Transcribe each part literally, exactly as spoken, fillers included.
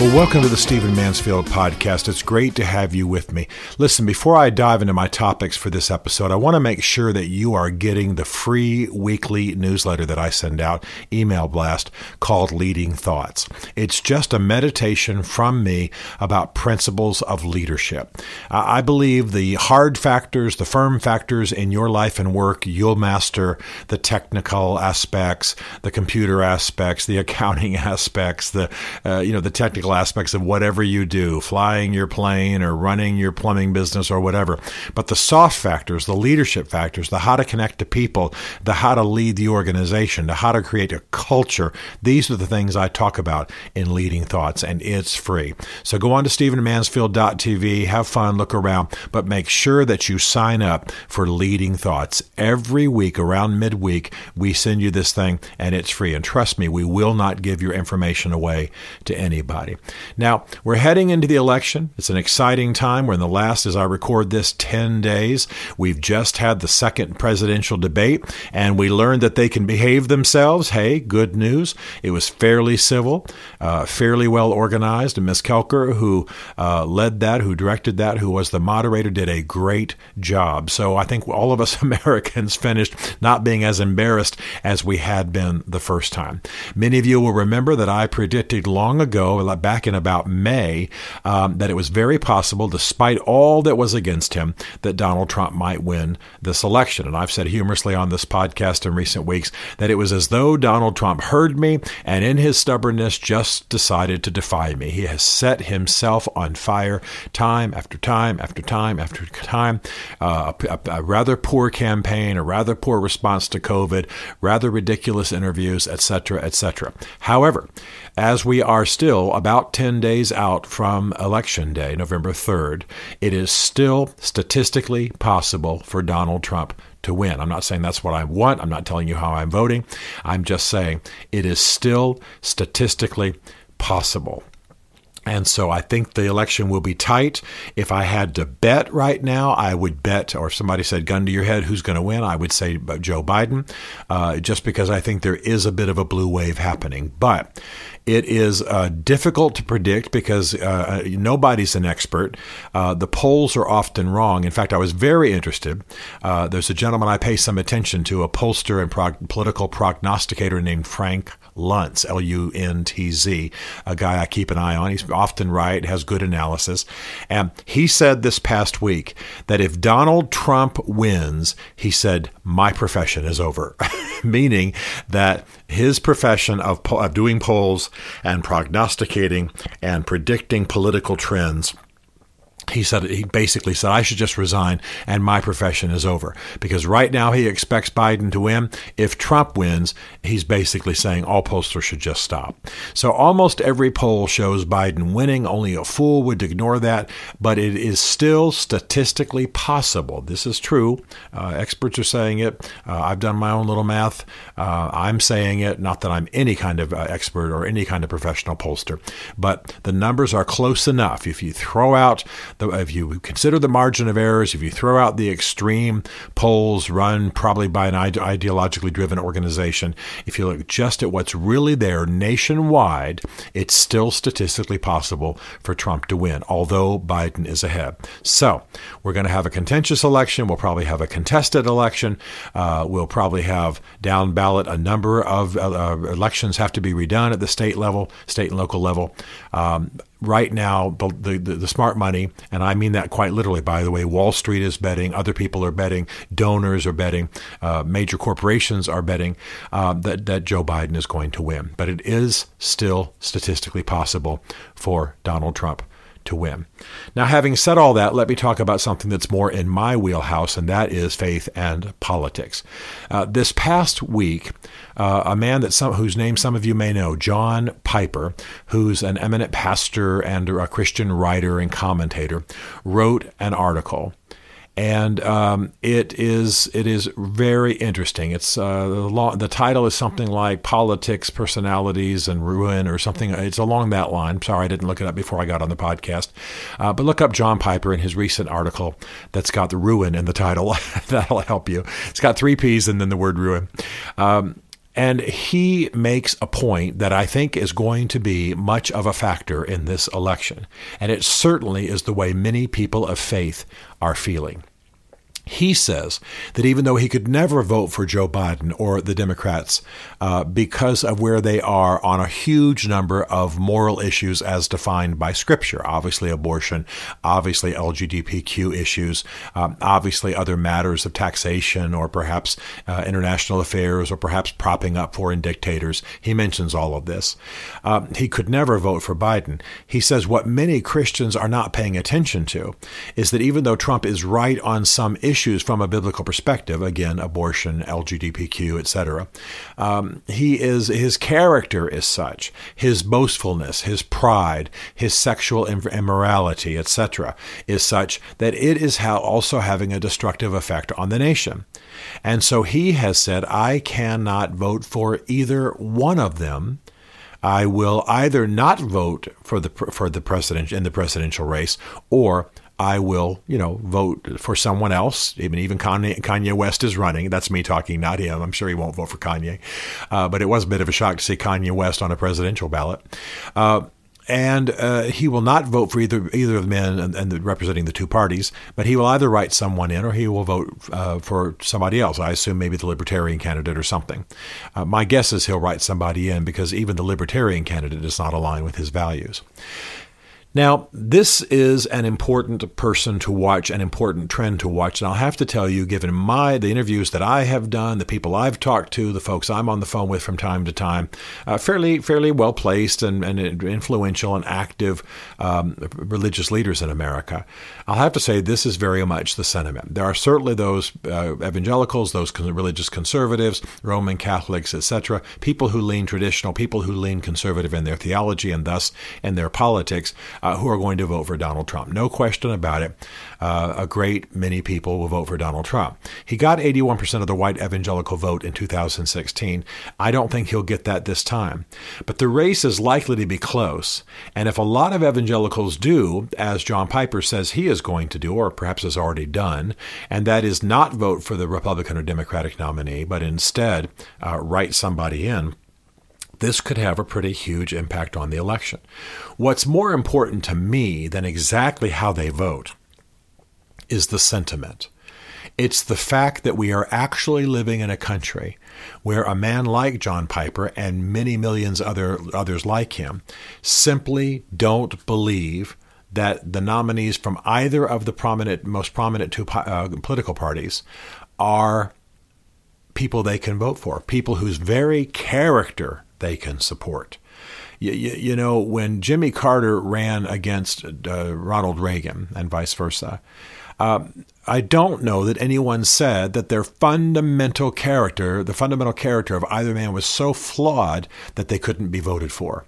Well, welcome to the Stephen Mansfield Podcast. It's great to have you with me. Listen, before I dive into my topics for this episode, I want to make sure that you are getting the free weekly newsletter that I send out, email blast, called Leading Thoughts. It's just a meditation from me about principles of leadership. I believe the hard factors, the firm factors in your life and work, you'll master the technical aspects, the computer aspects, the accounting aspects, the uh, you know, the technical aspects of whatever you do, flying your plane or running your plumbing business or whatever. But the soft factors, the leadership factors, the how to connect to people, the how to lead the organization, the how to create a culture, these are the things I talk about in Leading Thoughts, and it's free. So go on to stephen mansfield dot t v, have fun, look around, but make sure that you sign up for Leading Thoughts. Every week, around midweek, we send you this thing, and it's free. And trust me, we will not give your information away to anybody. Now, we're heading into the election. It's an exciting time. We're in the last, as I record this, ten days. We've just had the second presidential debate, and we learned that they can behave themselves. Hey, good news. It was fairly civil, uh, fairly well organized. And Miz Kelker, who uh, led that, who directed that, who was the moderator, did a great job. So I think all of us Americans finished not being as embarrassed as we had been the first time. Many of you will remember that I predicted long ago, back in about May, um, that it was very possible, despite all that was against him, that Donald Trump might win this election. And I've said humorously on this podcast in recent weeks that it was as though Donald Trump heard me and in his stubbornness just decided to defy me. He has set himself on fire time after time after time after time. Uh, a, a rather poor campaign, a rather poor response to COVID, rather ridiculous interviews, et cetera, et cetera. However, as we are still about ten days out from Election Day, November third, it is still statistically possible for Donald Trump to win. I'm not saying that's what I want. I'm not telling you how I'm voting. I'm just saying it is still statistically possible. And so I think the election will be tight. If I had to bet right now, I would bet, or if somebody said, gun to your head, who's going to win? I would say Joe Biden, uh, just because I think there is a bit of a blue wave happening. But it is uh, difficult to predict because uh, nobody's an expert. Uh, the polls are often wrong. In fact, I was very interested. Uh, there's a gentleman I pay some attention to, a pollster and prog- political prognosticator named Frank Luntz, L U N T Z, a guy I keep an eye on. He's often right, has good analysis. And he said this past week that if Donald Trump wins, he said, my profession is over, meaning that his profession of, po- of doing polls and prognosticating and predicting political trends, He said he basically said, I should just resign and my profession is over. Because right now he expects Biden to win. If Trump wins, he's basically saying all pollsters should just stop. So almost every poll shows Biden winning. Only a fool would ignore that. But it is still statistically possible. This is true. Uh, experts are saying it. Uh, I've done my own little math. Uh, I'm saying it. Not that I'm any kind of uh, expert or any kind of professional pollster. But the numbers are close enough. If you throw out The, if you consider the margin of errors, if you throw out the extreme polls run probably by an ide- ideologically driven organization, if you look just at what's really there nationwide, it's still statistically possible for Trump to win, although Biden is ahead. So we're going to have a contentious election. We'll probably have a contested election. Uh, we'll probably have down ballot. A number of uh, elections have to be redone at the state level, state and local level. Um, Right now, the, the the smart money, and I mean that quite literally, by the way, Wall Street is betting, other people are betting, donors are betting, uh, major corporations are betting uh, that, that Joe Biden is going to win. But it is still statistically possible for Donald Trump to win. Now, having said all that, let me talk about something that's more in my wheelhouse, and that is faith and politics. Uh, this past week, uh, a man that some, whose name some of you may know, John Piper, who's an eminent pastor and a Christian writer and commentator, wrote an article. And um, it is it is very interesting. It's uh, the, law, the title is something like Politics, Personalities, and Ruin, or something. It's along that line. Sorry, I didn't look it up before I got on the podcast. Uh, but look up John Piper in his recent article that's got the ruin in the title. That'll help you. It's got three P's and then the word ruin. Um, and he makes a point that I think is going to be much of a factor in this election. And it certainly is the way many people of faith are feeling. He says that even though he could never vote for Joe Biden or the Democrats uh, because of where they are on a huge number of moral issues as defined by Scripture, obviously abortion, obviously L G B T Q issues, um, obviously other matters of taxation or perhaps uh, international affairs or perhaps propping up foreign dictators. He mentions all of this. Um, he could never vote for Biden. He says what many Christians are not paying attention to is that even though Trump is right on some issues, issues from a biblical perspective, again, abortion, L G B T Q, et cetera. Um, he is his character is such, his boastfulness, his pride, his sexual immorality, et cetera, is such that it is how also having a destructive effect on the nation. And so he has said, I cannot vote for either one of them. I will either not vote for the for the president in the presidential race, or I will, you know, vote for someone else. Even even Kanye, Kanye West is running. That's me talking, not him. I'm sure he won't vote for Kanye. Uh, but it was a bit of a shock to see Kanye West on a presidential ballot. Uh, and uh, he will not vote for either either of the men and, and the, representing the two parties, but he will either write someone in or he will vote uh, for somebody else. I assume maybe the Libertarian candidate or something. Uh, my guess is he'll write somebody in because even the Libertarian candidate does not align with his values. Now, this is an important person to watch, an important trend to watch. And I'll have to tell you, given my the interviews that I have done, the people I've talked to, the folks I'm on the phone with from time to time, uh, fairly fairly well-placed and, and influential and active um, religious leaders in America, I'll have to say this is very much the sentiment. There are certainly those uh, evangelicals, those religious conservatives, Roman Catholics, et cetera, people who lean traditional, people who lean conservative in their theology and thus in their politics, Uh, who are going to vote for Donald Trump. No question about it. Uh, a great many people will vote for Donald Trump. He got eighty-one percent of the white evangelical vote in two thousand sixteen. I don't think he'll get that this time. But the race is likely to be close. And if a lot of evangelicals do, as John Piper says he is going to do, or perhaps has already done, and that is not vote for the Republican or Democratic nominee, but instead uh, write somebody in, this could have a pretty huge impact on the election. What's more important to me than exactly how they vote is the sentiment. It's the fact that we are actually living in a country where a man like John Piper and many millions other others like him simply don't believe that the nominees from either of the prominent, most prominent two uh, political parties are people they can vote for, people whose very character they can support. You, you, you know, when Jimmy Carter ran against uh, Ronald Reagan and vice versa, uh, I don't know that anyone said that their fundamental character, the fundamental character of either man was so flawed that they couldn't be voted for.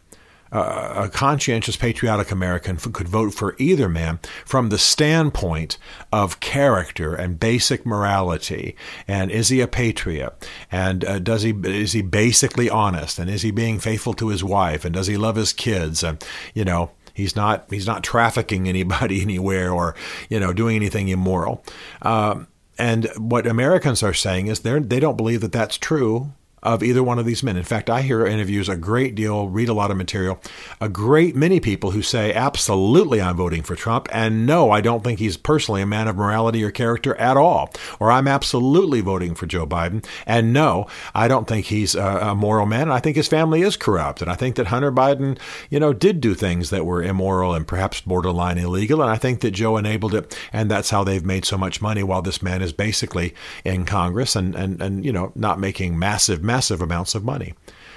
Uh, a conscientious, patriotic American f- could vote for either man from the standpoint of character and basic morality. And is he a patriot? And uh, does he is he basically honest? And is he being faithful to his wife? And does he love his kids? And, you know, he's not he's not trafficking anybody anywhere or, you know, doing anything immoral. Uh, and what Americans are saying is they they don't believe that that's true of either one of these men. In fact, I hear interviews a great deal, read a lot of material, a great many people who say, absolutely, I'm voting for Trump. And no, I don't think he's personally a man of morality or character at all. Or I'm absolutely voting for Joe Biden. And no, I don't think he's a moral man. And I think his family is corrupt. And I think that Hunter Biden, you know, did do things that were immoral and perhaps borderline illegal. And I think that Joe enabled it. And that's how they've made so much money while this man is basically in Congress and, and, and you know, not making massive massive amounts of money.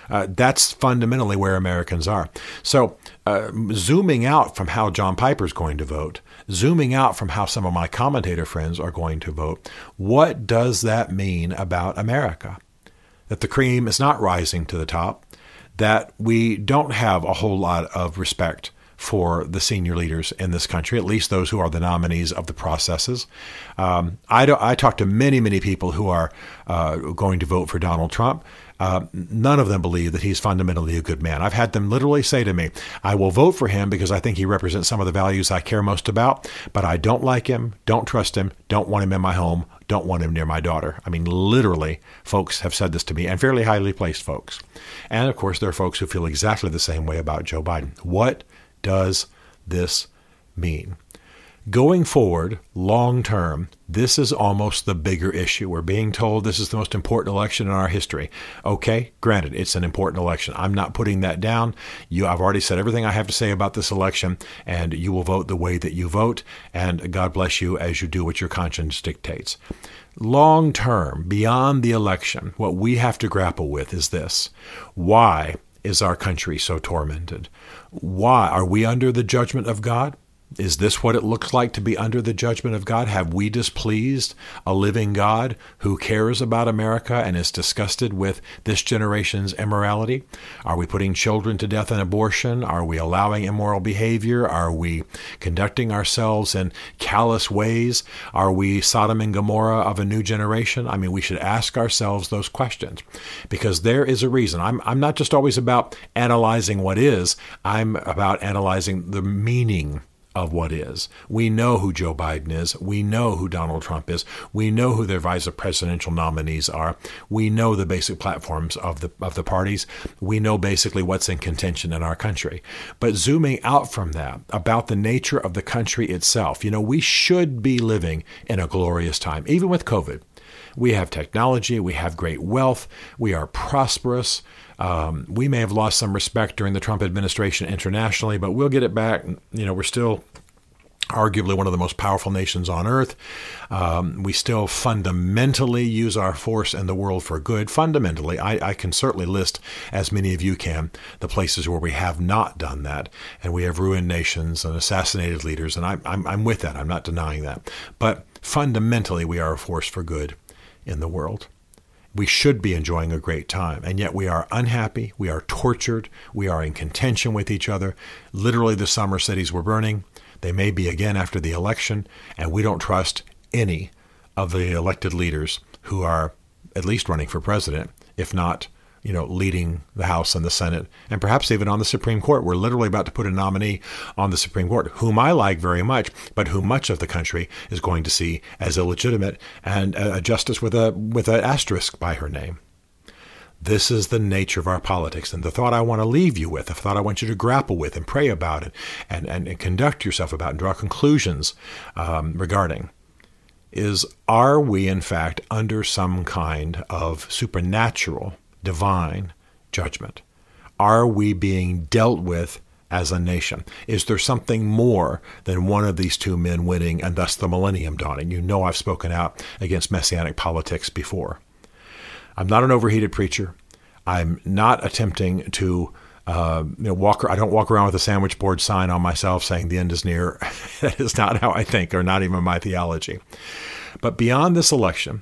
Uh, that's fundamentally where Americans are. So uh, zooming out from how John Piper's going to vote, zooming out from how some of my commentator friends are going to vote, what does that mean about America? That the cream is not rising to the top, that we don't have a whole lot of respect for the senior leaders in this country, at least those who are the nominees of the processes. Um, I, do, I talk to many, many people who are uh, going to vote for Donald Trump. Uh, none of them believe that he's fundamentally a good man. I've had them literally say to me, I will vote for him because I think he represents some of the values I care most about, but I don't like him, don't trust him, don't want him in my home, don't want him near my daughter. I mean, literally, folks have said this to me, and fairly highly placed folks. And of course, there are folks who feel exactly the same way about Joe Biden. What does this mean? Going forward, long term, this is almost the bigger issue. We're being told this is the most important election in our history. Okay, granted, it's an important election. I'm not putting that down. You, I've already said everything I have to say about this election, and you will vote the way that you vote, and God bless you as you do what your conscience dictates. Long term, beyond the election, what we have to grapple with is this. Why is our country so tormented? Why are we under the judgment of God? Is this what it looks like to be under the judgment of God? Have we displeased a living God who cares about America and is disgusted with this generation's immorality? Are we putting children to death in abortion? Are we allowing immoral behavior? Are we conducting ourselves in callous ways? Are we Sodom and Gomorrah of a new generation? I mean, we should ask ourselves those questions because there is a reason. I'm, I'm not just always about analyzing what is. I'm about analyzing the meaning of what is. We know who Joe Biden is. We know who Donald Trump is. We know who their vice presidential nominees are. We know the basic platforms of the of the parties. We know basically what's in contention in our country. But zooming out from that, about the nature of the country itself, you know, we should be living in a glorious time, even with COVID. We have technology. We have great wealth. We are prosperous. Um, we may have lost some respect during the Trump administration internationally, but we'll get it back. You know, we're still arguably one of the most powerful nations on earth. Um, we still fundamentally use our force in the world for good. Fundamentally, I, I can certainly list, as many of you can, the places where we have not done that. And we have ruined nations and assassinated leaders. And I, I'm, I'm with that. I'm not denying that. But fundamentally, we are a force for good in the world. We should be enjoying a great time, and yet we are unhappy, we are tortured, we are in contention with each other. Literally, the summer cities were burning. They may be again after the election, and we don't trust any of the elected leaders who are at least running for president, if not, you know, leading the House and the Senate, and perhaps even on the Supreme Court. We're literally about to put a nominee on the Supreme Court, whom I like very much, but whom much of the country is going to see as illegitimate and a justice with a with an asterisk by her name. This is the nature of our politics. And the thought I want to leave you with, the thought I want you to grapple with and pray about it and, and, and conduct yourself about and draw conclusions um, regarding is, are we in fact under some kind of supernatural divine judgment? Are we being dealt with as a nation? Is there something more than one of these two men winning and thus the millennium dawning? You know, I've spoken out against messianic politics before. I'm not an overheated preacher. I'm not attempting to Uh, you know, walk. I don't walk around with a sandwich board sign on myself saying the end is near. That is not how I think, or not even my theology. But beyond this election,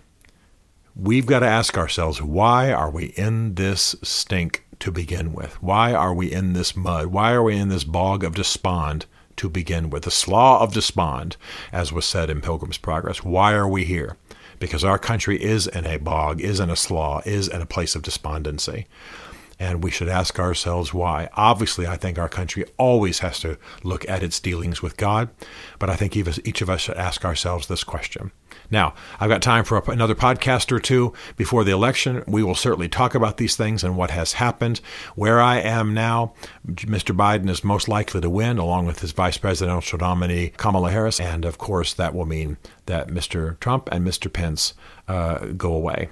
we've got to ask ourselves, why are we in this stink to begin with? Why are we in this mud? Why are we in this bog of despond to begin with? The Slough of Despond, as was said in Pilgrim's Progress. Why are we here? Because our country is in a bog, is in a slough, is in a place of despondency. And we should ask ourselves why. Obviously, I think our country always has to look at its dealings with God, but I think each of us should ask ourselves this question. Now, I've got time for another podcast or two before the election. We will certainly talk about these things and what has happened. Where I am now, Mister Biden is most likely to win, along with his vice presidential nominee, Kamala Harris. And of course, that will mean that Mister Trump and Mister Pence uh, go away.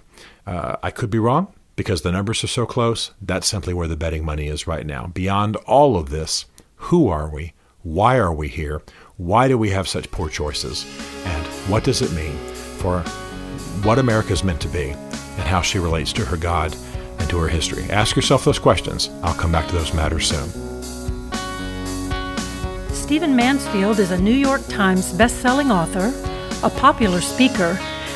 Uh, I could be wrong, because the numbers are so close. That's simply where the betting money is right now. Beyond all of this, who are we? Why are we here? Why do we have such poor choices? And what does it mean for what America is meant to be and how she relates to her God and to her history? Ask yourself those questions. I'll come back to those matters soon. Stephen Mansfield is a New York Times best-selling author, a popular speaker,